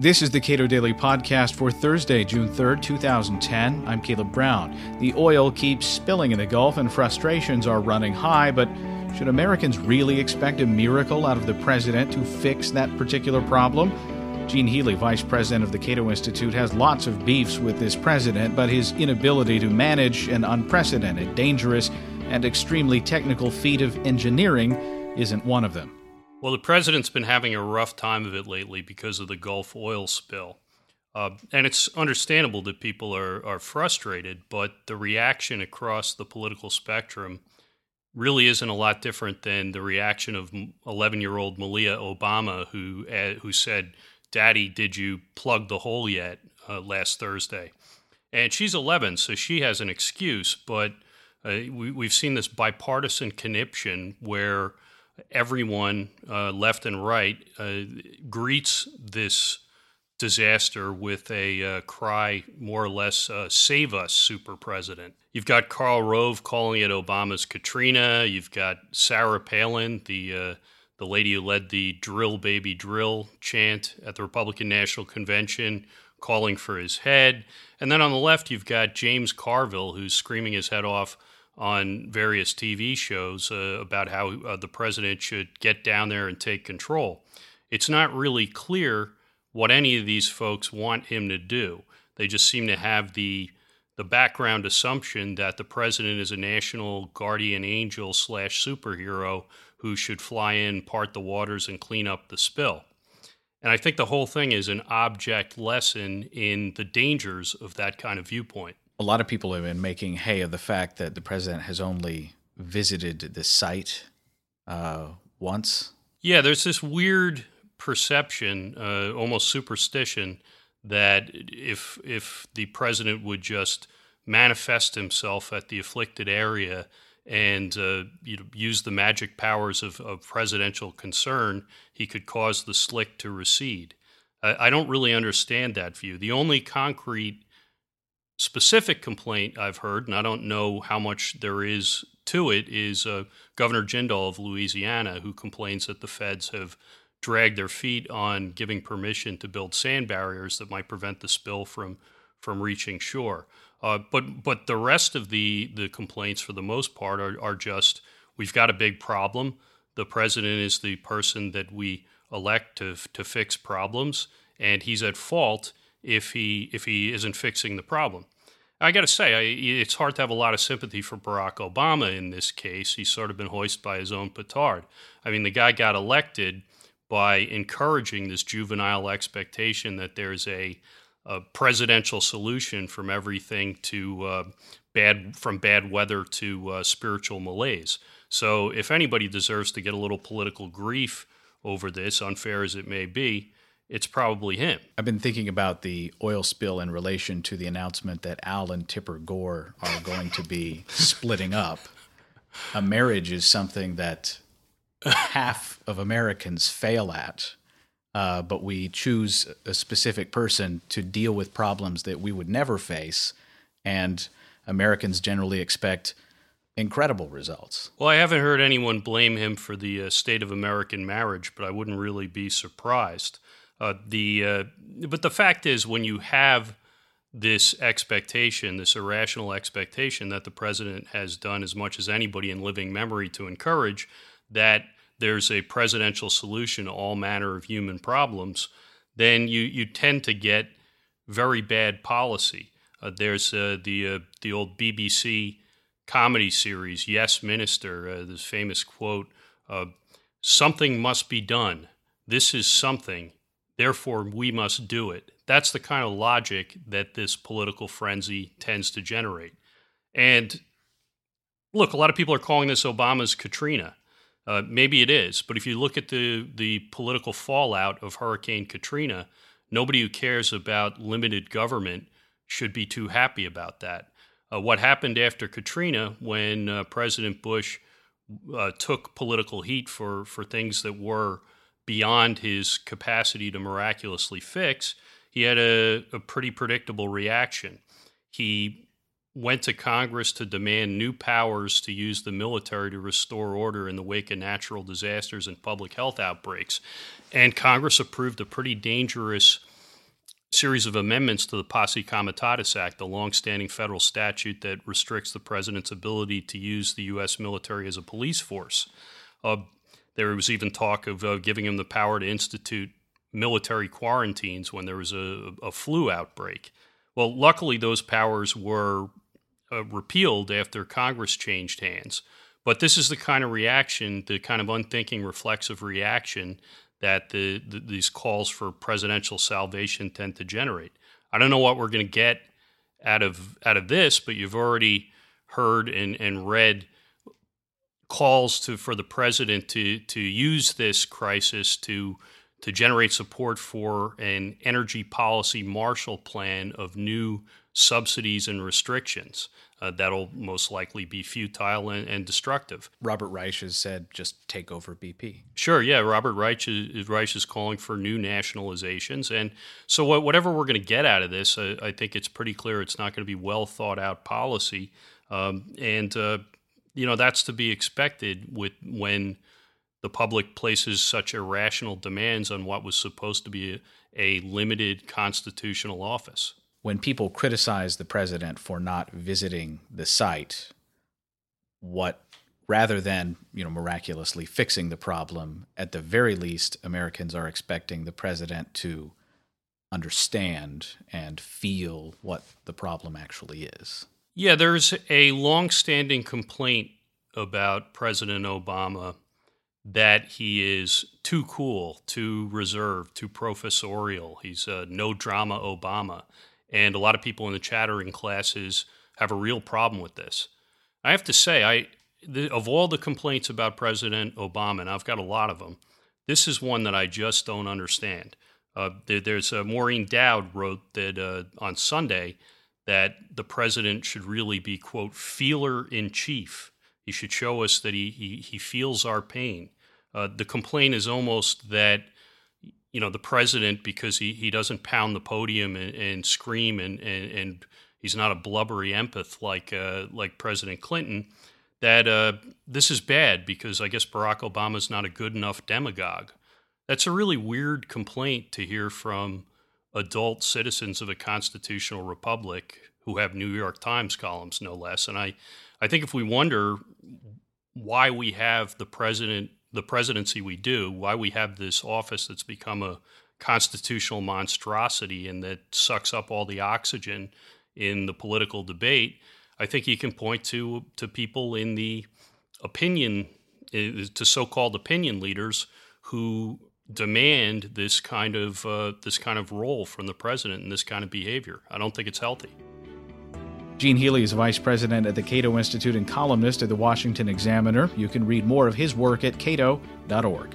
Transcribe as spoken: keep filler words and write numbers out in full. This is the Cato Daily Podcast for Thursday, June third, two thousand ten. I'm Caleb Brown. The oil keeps spilling in the Gulf and frustrations are running high, but should Americans really expect a miracle out of the president to fix that particular problem? Gene Healy, vice president of the Cato Institute, has lots of beefs with this president, but his inability to manage an unprecedented, dangerous, and extremely technical feat of engineering isn't one of them. Well, the president's been having a rough time of it lately because of the Gulf oil spill. Uh, and it's understandable that people are, are frustrated, but the reaction across the political spectrum really isn't a lot different than the reaction of eleven-year-old Malia Obama, who, uh, who said, "Daddy, did you plug the hole yet?" uh, last Thursday. And she's eleven, so she has an excuse, but uh, we, we've seen this bipartisan conniption where everyone, uh, left and right, uh, greets this disaster with a uh, cry, more or less, uh, "Save us, super president." You've got Karl Rove calling it Obama's Katrina. You've got Sarah Palin, the uh, the lady who led the "drill, baby, drill" chant at the Republican National Convention, calling for his head. And then on the left, you've got James Carville, who's screaming his head off on various T V shows uh, about how uh, the president should get down there and take control. It's not really clear what any of these folks want him to do. They just seem to have the the background assumption that the president is a national guardian angel slash superhero who should fly in, part the waters, and clean up the spill. And I think the whole thing is an object lesson in the dangers of that kind of viewpoint. A lot of people have been making hay of the fact that the president has only visited the site uh, once. Yeah, there's this weird perception, uh, almost superstition, that if if the president would just manifest himself at the afflicted area and uh, you know, use the magic powers of, of presidential concern, he could cause the slick to recede. I, I don't really understand that view. The only concrete specific complaint I've heard, and I don't know how much there is to it, is uh, Governor Jindal of Louisiana, who complains that the feds have dragged their feet on giving permission to build sand barriers that might prevent the spill from from reaching shore. Uh, but but the rest of the the complaints, for the most part, are, are just, we've got a big problem. The president is the person that we elect to to fix problems, and he's at fault if he if he isn't fixing the problem. I got to say, I, it's hard to have a lot of sympathy for Barack Obama in this case. He's sort of been hoisted by his own petard. I mean, the guy got elected by encouraging this juvenile expectation that there's a, a presidential solution from everything to uh, bad, from bad weather to uh, spiritual malaise. So if anybody deserves to get a little political grief over this, unfair as it may be, it's probably him. I've been thinking about the oil spill in relation to the announcement that Al and Tipper Gore are going to be splitting up. A marriage is something that half of Americans fail at, uh, but we choose a specific person to deal with problems that we would never face, and Americans generally expect incredible results. Well, I haven't heard anyone blame him for the uh, state of American marriage, but I wouldn't really be surprised. Uh, the uh, but the fact is, when you have this expectation, this irrational expectation that the president has done as much as anybody in living memory to encourage that there's a presidential solution to all manner of human problems, then you you tend to get very bad policy. Uh, there's uh, the uh, the old B B C comedy series, Yes Minister, uh, this famous quote, uh, "Something must be done. This is something. Therefore, we must do it." That's the kind of logic that this political frenzy tends to generate. And look, a lot of people are calling this Obama's Katrina. Uh, maybe it is, but if you look at the, the political fallout of Hurricane Katrina, nobody who cares about limited government should be too happy about that. Uh, what happened after Katrina, when uh, President Bush uh, took political heat for, for things that were beyond his capacity to miraculously fix, he had a, a pretty predictable reaction. He went to Congress to demand new powers to use the military to restore order in the wake of natural disasters and public health outbreaks. And Congress approved a pretty dangerous series of amendments to the Posse Comitatus Act, the longstanding federal statute that restricts the president's ability to use the U S military as a police force. Uh, there was even talk of uh, giving him the power to institute military quarantines when there was a, a flu outbreak. Well, luckily, those powers were uh, repealed after Congress changed hands. But this is the kind of reaction, the kind of unthinking, reflexive reaction that the, the, these calls for presidential salvation tend to generate. I don't know what we're going to get out of out of this, but you've already heard and, and read calls to for the president to to use this crisis to to generate support for an energy policy Marshall Plan of new subsidies and restrictions. Uh, that'll most likely be futile and, and destructive. Robert Reich has said, just take over B P. Sure, yeah. Robert Reich is, Reich is calling for new nationalizations. And so what, whatever we're going to get out of this, I, I think it's pretty clear it's not going to be well thought out policy. Um, and, uh, you know, that's to be expected with when the public places such irrational demands on what was supposed to be a, a limited constitutional office. When people criticize the president for not visiting the site, what rather than, you know, miraculously fixing the problem, at the very least, Americans are expecting the president to understand and feel what the problem actually is. Yeah, there's a longstanding complaint about President Obama that he is too cool, too reserved, too professorial. He's a no drama Obama. And a lot of people in the chattering classes have a real problem with this. I have to say, I the, of all the complaints about President Obama, and I've got a lot of them, this is one that I just don't understand. Uh, there, there's uh, Maureen Dowd wrote that uh, on Sunday that the president should really be, quote, feeler in chief. He should show us that he he, he feels our pain. Uh, the complaint is almost that, you know, the president, because he, he doesn't pound the podium and, and scream and, and, and he's not a blubbery empath like uh, like President Clinton, that uh, this is bad because I guess Barack Obama's not a good enough demagogue. That's a really weird complaint to hear from adult citizens of a constitutional republic who have New York Times columns, no less. And I, I think if we wonder why we have the president the presidency we do, why we have this office that's become a constitutional monstrosity and that sucks up all the oxygen in the political debate, I think you can point to to people in the opinion, to so-called opinion leaders who demand this kind of uh, this kind of role from the president and this kind of behavior. I don't think it's healthy. Gene Healy is vice president at the Cato Institute and columnist at the Washington Examiner. You can read more of his work at cato dot org.